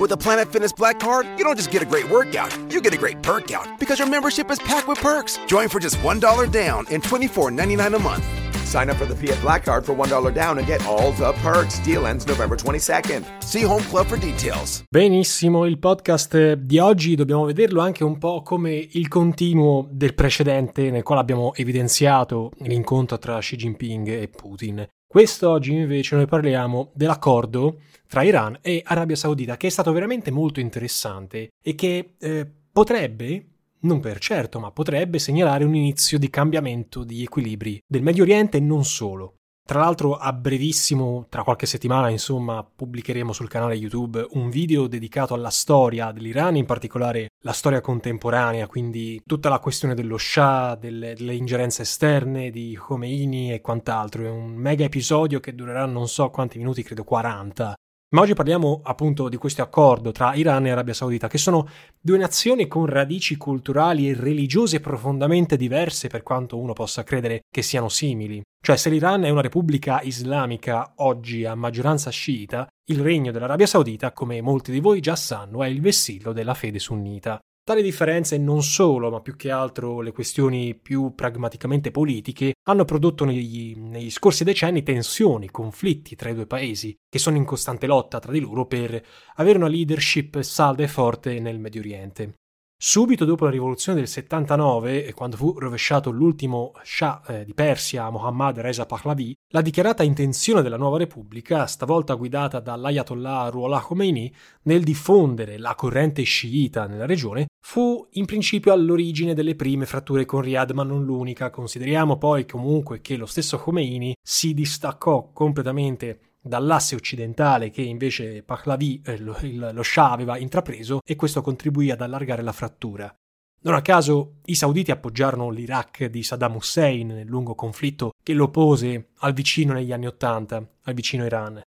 With a Planet Fitness Black Card, you don't just get a great workout, you get a great perk out because your membership is packed with perks. Join for just $1 down and $24.99 a month. Sign up for the Fiat Black Card for $1 down and get all the perks. Deal ends November 22nd. See Home Club for details. Benissimo, il podcast di oggi dobbiamo vederlo anche un po' come il continuo del precedente, nel quale abbiamo evidenziato l'incontro tra Xi Jinping e Putin. Quest'oggi invece noi parliamo dell'accordo tra Iran e Arabia Saudita, che è stato veramente molto interessante e che potrebbe, non per certo, ma potrebbe segnalare un inizio di cambiamento di equilibri del Medio Oriente e non solo. Tra l'altro a brevissimo, tra qualche settimana insomma, pubblicheremo sul canale YouTube un video dedicato alla storia dell'Iran, in particolare la storia contemporanea, quindi tutta la questione dello Shah, delle ingerenze esterne, di Khomeini e quant'altro. È un mega episodio che durerà non so quanti minuti, credo 40. Ma oggi parliamo appunto di questo accordo tra Iran e Arabia Saudita, che sono due nazioni con radici culturali e religiose profondamente diverse per quanto uno possa credere che siano simili. Cioè, se l'Iran è una repubblica islamica oggi a maggioranza sciita, il regno dell'Arabia Saudita, come molti di voi già sanno, è il vessillo della fede sunnita. Tali differenze non solo, ma più che altro le questioni più pragmaticamente politiche, hanno prodotto negli scorsi decenni tensioni, conflitti tra i due paesi, che sono in costante lotta tra di loro per avere una leadership salda e forte nel Medio Oriente. Subito dopo la rivoluzione del 79, quando fu rovesciato l'ultimo Shah di Persia, Mohammed Reza Pahlavi, la dichiarata intenzione della nuova repubblica, stavolta guidata dall'Ayatollah Ruhollah Khomeini, nel diffondere la corrente sciita nella regione, fu in principio all'origine delle prime fratture con Riyadh, ma non l'unica. Consideriamo poi comunque che lo stesso Khomeini si distaccò completamente dall'asse occidentale che invece Pahlavi, lo Shah, aveva intrapreso, e questo contribuì ad allargare la frattura. Non a caso i sauditi appoggiarono l'Iraq di Saddam Hussein nel lungo conflitto che lo pose al vicino negli anni '80, al vicino Iran.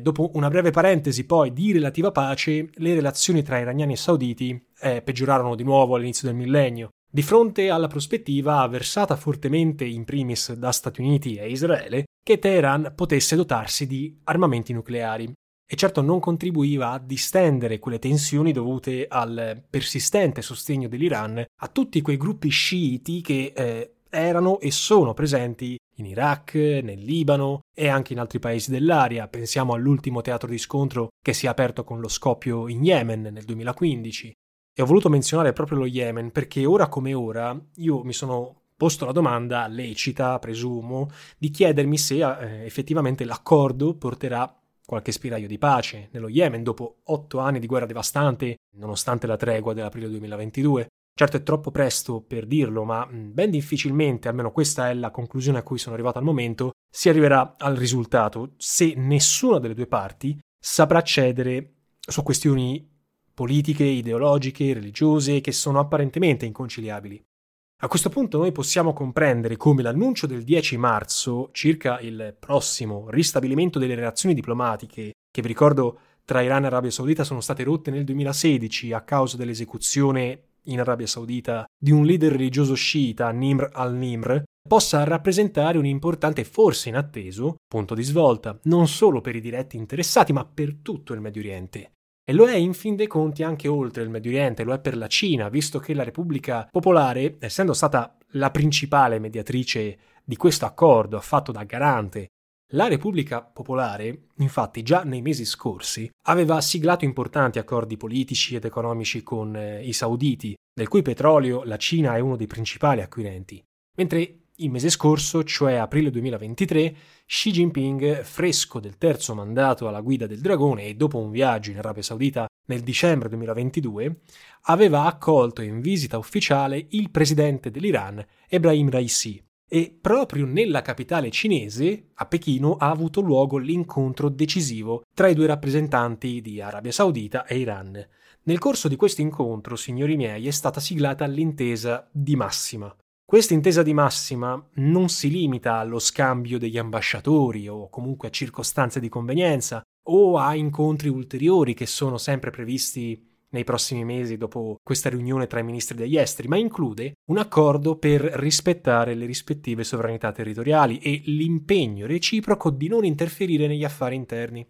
Dopo una breve parentesi poi di relativa pace, le relazioni tra iraniani e sauditi peggiorarono di nuovo all'inizio del millennio, di fronte alla prospettiva, avversata fortemente in primis da Stati Uniti e Israele, che Teheran potesse dotarsi di armamenti nucleari. E certo non contribuiva a distendere quelle tensioni dovute al persistente sostegno dell'Iran a tutti quei gruppi sciiti che erano e sono presenti in Iraq, nel Libano e anche in altri paesi dell'area. Pensiamo all'ultimo teatro di scontro che si è aperto con lo scoppio in Yemen nel 2015. E ho voluto menzionare proprio lo Yemen perché ora come ora io mi sono posto la domanda, lecita presumo, di chiedermi se effettivamente l'accordo porterà qualche spiraglio di pace nello Yemen dopo 8 anni di guerra devastante, nonostante la tregua dell'aprile 2022. Certo è troppo presto per dirlo, ma ben difficilmente, almeno questa è la conclusione a cui sono arrivato al momento, si arriverà al risultato se nessuna delle due parti saprà cedere su questioni politiche, ideologiche, religiose, che sono apparentemente inconciliabili. A questo punto noi possiamo comprendere come l'annuncio del 10 marzo circa il prossimo ristabilimento delle relazioni diplomatiche, che vi ricordo tra Iran e Arabia Saudita sono state rotte nel 2016 a causa dell'esecuzione in Arabia Saudita di un leader religioso sciita, Nimr al-Nimr, possa rappresentare un importante e forse inatteso punto di svolta, non solo per i diretti interessati ma per tutto il Medio Oriente. E lo è in fin dei conti anche oltre il Medio Oriente, lo è per la Cina, visto che la Repubblica Popolare, essendo stata la principale mediatrice di questo accordo affatto da garante, la Repubblica Popolare, infatti, già nei mesi scorsi aveva siglato importanti accordi politici ed economici con i sauditi, del cui petrolio la Cina è uno dei principali acquirenti, mentre il mese scorso, cioè aprile 2023, Xi Jinping, fresco del terzo mandato alla guida del dragone e dopo un viaggio in Arabia Saudita nel dicembre 2022, aveva accolto in visita ufficiale il presidente dell'Iran, Ebrahim Raisi, e proprio nella capitale cinese, a Pechino, ha avuto luogo l'incontro decisivo tra i due rappresentanti di Arabia Saudita e Iran. Nel corso di questo incontro, signori miei, è stata siglata l'intesa di massima. Questa intesa di massima non si limita allo scambio degli ambasciatori o comunque a circostanze di convenienza o a incontri ulteriori che sono sempre previsti nei prossimi mesi dopo questa riunione tra i ministri degli esteri, ma include un accordo per rispettare le rispettive sovranità territoriali e l'impegno reciproco di non interferire negli affari interni.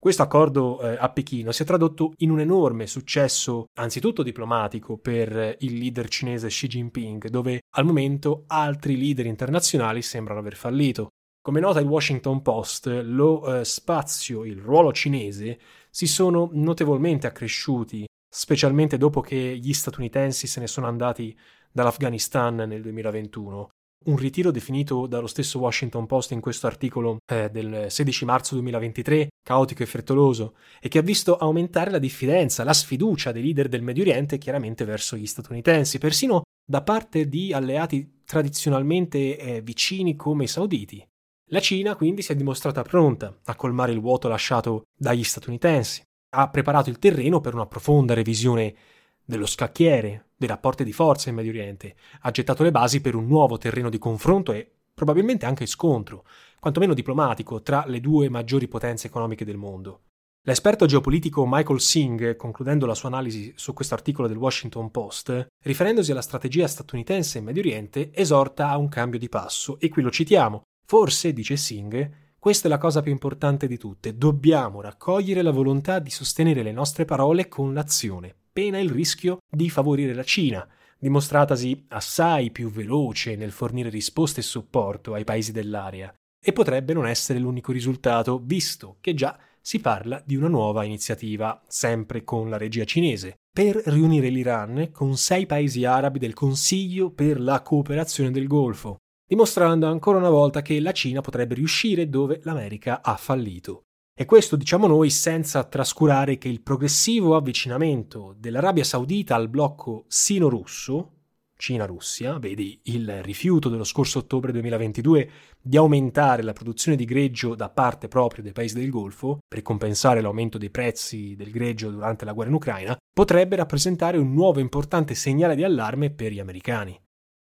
Questo accordo a Pechino si è tradotto in un enorme successo, anzitutto diplomatico, per il leader cinese Xi Jinping, dove al momento altri leader internazionali sembrano aver fallito. Come nota il Washington Post, lo spazio e il ruolo cinese si sono notevolmente accresciuti, specialmente dopo che gli statunitensi se ne sono andati dall'Afghanistan nel 2021. Un ritiro definito dallo stesso Washington Post in questo articolo del 16 marzo 2023, caotico e frettoloso, e che ha visto aumentare la diffidenza, la sfiducia dei leader del Medio Oriente chiaramente verso gli statunitensi, persino da parte di alleati tradizionalmente vicini come i sauditi. La Cina quindi si è dimostrata pronta a colmare il vuoto lasciato dagli statunitensi, ha preparato il terreno per una profonda revisione dello scacchiere, dei rapporti di forza in Medio Oriente, ha gettato le basi per un nuovo terreno di confronto e probabilmente anche scontro, quantomeno diplomatico, tra le due maggiori potenze economiche del mondo. L'esperto geopolitico Michael Singh, concludendo la sua analisi su questo articolo del Washington Post, riferendosi alla strategia statunitense in Medio Oriente, esorta a un cambio di passo, e qui lo citiamo. Forse, dice Singh, questa è la cosa più importante di tutte, dobbiamo raccogliere la volontà di sostenere le nostre parole con l'azione, pena il rischio di favorire la Cina, dimostratasi assai più veloce nel fornire risposte e supporto ai paesi dell'area, e potrebbe non essere l'unico risultato, visto che già si parla di una nuova iniziativa, sempre con la regia cinese, per riunire l'Iran con 6 paesi arabi del Consiglio per la cooperazione del Golfo, dimostrando ancora una volta che la Cina potrebbe riuscire dove l'America ha fallito. E questo, diciamo noi, senza trascurare che il progressivo avvicinamento dell'Arabia Saudita al blocco sino-russo, Cina-Russia, vedi il rifiuto dello scorso ottobre 2022 di aumentare la produzione di greggio da parte proprio dei paesi del Golfo per compensare l'aumento dei prezzi del greggio durante la guerra in Ucraina, potrebbe rappresentare un nuovo importante segnale di allarme per gli americani.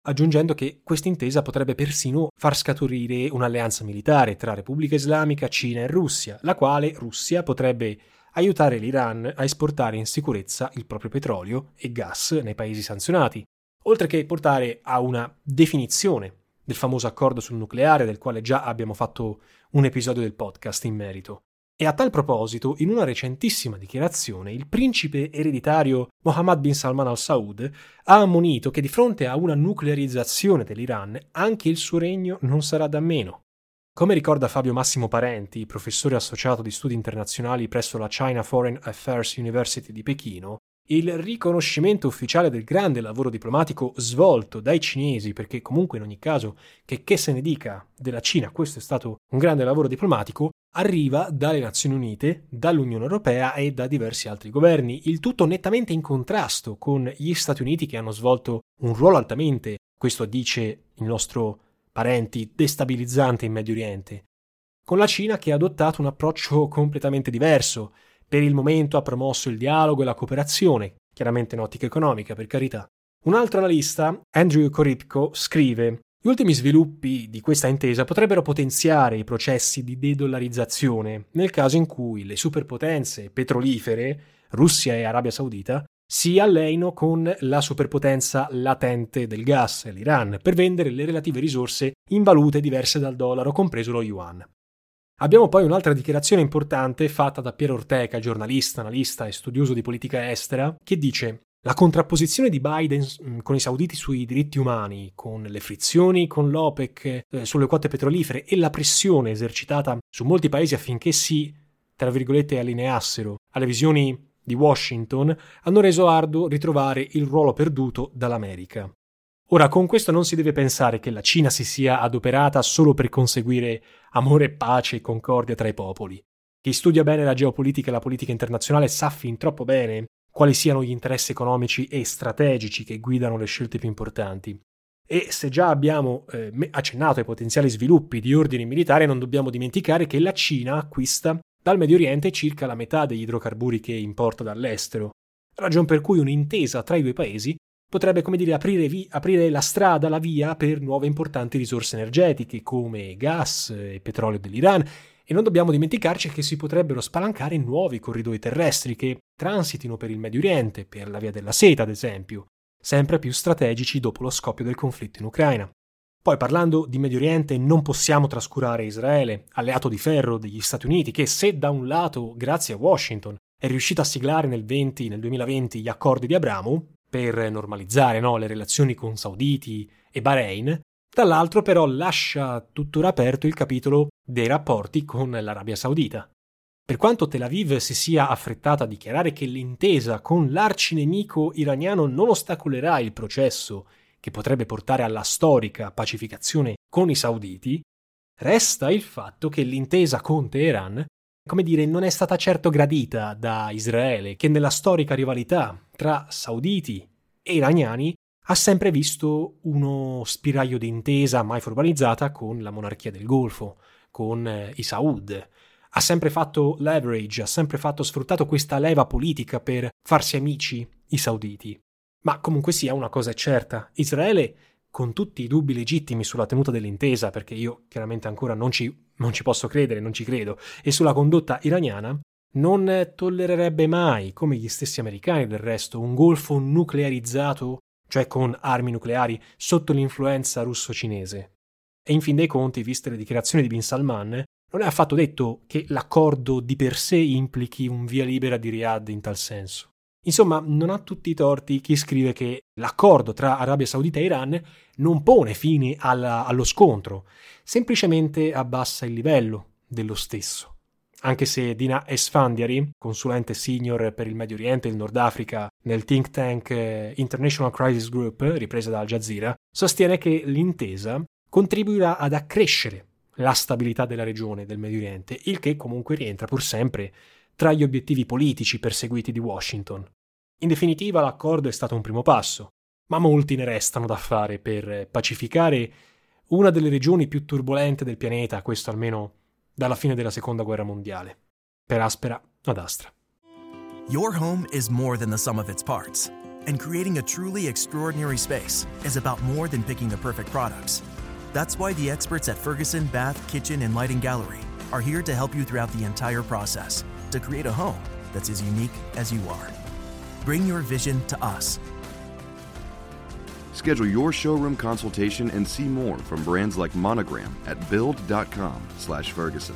Aggiungendo che quest'intesa potrebbe persino far scaturire un'alleanza militare tra Repubblica Islamica, Cina e Russia, la quale Russia potrebbe aiutare l'Iran a esportare in sicurezza il proprio petrolio e gas nei paesi sanzionati, oltre che portare a una definizione del famoso accordo sul nucleare del quale già abbiamo fatto un episodio del podcast in merito. E a tal proposito, in una recentissima dichiarazione, il principe ereditario Mohammed bin Salman al-Saud ha ammonito che di fronte a una nuclearizzazione dell'Iran anche il suo regno non sarà da meno. Come ricorda Fabio Massimo Parenti, professore associato di studi internazionali presso la China Foreign Affairs University di Pechino, il riconoscimento ufficiale del grande lavoro diplomatico svolto dai cinesi, perché comunque in ogni caso, che se ne dica della Cina, questo è stato un grande lavoro diplomatico, arriva dalle Nazioni Unite, dall'Unione Europea e da diversi altri governi, il tutto nettamente in contrasto con gli Stati Uniti che hanno svolto un ruolo altamente, questo dice il nostro Parenti, destabilizzante in Medio Oriente, con la Cina che ha adottato un approccio completamente diverso. Per il momento ha promosso il dialogo e la cooperazione, chiaramente in ottica economica, per carità. Un altro analista, Andrew Koripko, scrive: gli ultimi sviluppi di questa intesa potrebbero potenziare i processi di de-dollarizzazione nel caso in cui le superpotenze petrolifere, Russia e Arabia Saudita, si alleino con la superpotenza latente del gas, l'Iran, per vendere le relative risorse in valute diverse dal dollaro, compreso lo yuan. Abbiamo poi un'altra dichiarazione importante fatta da Piero Ortega, giornalista, analista e studioso di politica estera, che dice: la contrapposizione di Biden con i sauditi sui diritti umani, con le frizioni con l'OPEC sulle quote petrolifere e la pressione esercitata su molti paesi affinché si, tra virgolette, allineassero alle visioni di Washington, hanno reso arduo ritrovare il ruolo perduto dall'America. Ora, con questo non si deve pensare che la Cina si sia adoperata solo per conseguire amore, pace e concordia tra i popoli. Chi studia bene la geopolitica e la politica internazionale sa fin troppo bene quali siano gli interessi economici e strategici che guidano le scelte più importanti. E se già abbiamo accennato ai potenziali sviluppi di ordine militare, non dobbiamo dimenticare che la Cina acquista dal Medio Oriente circa la metà degli idrocarburi che importa dall'estero, ragion per cui un'intesa tra i due paesi potrebbe, come dire, aprire la strada, la via per nuove importanti risorse energetiche come gas e petrolio dell'Iran, e non dobbiamo dimenticarci che si potrebbero spalancare nuovi corridoi terrestri che transitino per il Medio Oriente, per la via della seta ad esempio, sempre più strategici dopo lo scoppio del conflitto in Ucraina. Poi, parlando di Medio Oriente, non possiamo trascurare Israele, alleato di ferro degli Stati Uniti, che se da un lato, grazie a Washington, è riuscita a siglare nel 2020 gli accordi di Abramo, per normalizzare le relazioni con Sauditi e Bahrain, dall'altro però lascia tuttora aperto il capitolo dei rapporti con l'Arabia Saudita. Per quanto Tel Aviv si sia affrettata a dichiarare che l'intesa con l'arcinemico iraniano non ostacolerà il processo che potrebbe portare alla storica pacificazione con i sauditi, resta il fatto che l'intesa con Teheran, non è stata certo gradita da Israele, che nella storica rivalità tra sauditi e iraniani ha sempre visto uno spiraglio di intesa mai formalizzata con la monarchia del Golfo, con i Saud. Ha sempre fatto leverage, sfruttato questa leva politica per farsi amici i sauditi. Ma comunque sia, una cosa è certa: Israele, con tutti i dubbi legittimi sulla tenuta dell'intesa, perché io chiaramente ancora non ci posso credere, non ci credo, e sulla condotta iraniana, non tollererebbe mai, come gli stessi americani del resto, un golfo nuclearizzato, cioè con armi nucleari, sotto l'influenza russo-cinese. E in fin dei conti, viste le dichiarazioni di bin Salman, non è affatto detto che l'accordo di per sé implichi un via libera di Riyadh in tal senso. Insomma, non ha tutti i torti chi scrive che l'accordo tra Arabia Saudita e Iran non pone fine allo scontro, semplicemente abbassa il livello dello stesso. Anche se Dina Esfandiari, consulente senior per il Medio Oriente e il Nord Africa nel think tank International Crisis Group, ripresa da Al Jazeera, sostiene che l'intesa contribuirà ad accrescere la stabilità della regione del Medio Oriente, il che comunque rientra pur sempre tra gli obiettivi politici perseguiti di Washington. In definitiva, l'accordo è stato un primo passo, ma molti ne restano da fare per pacificare una delle regioni più turbolente del pianeta, questo almeno dalla fine della Seconda Guerra Mondiale. Per Aspera ad Astra. Your home is more than the sum of its parts, and creating a truly extraordinary space is about more than picking the perfect products. That's why the experts at Ferguson Bath, Kitchen, and Lighting Gallery are here to help you throughout the entire process to create a home that's as unique as you are. Bring your vision to us. Schedule your showroom consultation and see more from brands like Monogram at build.com/Ferguson.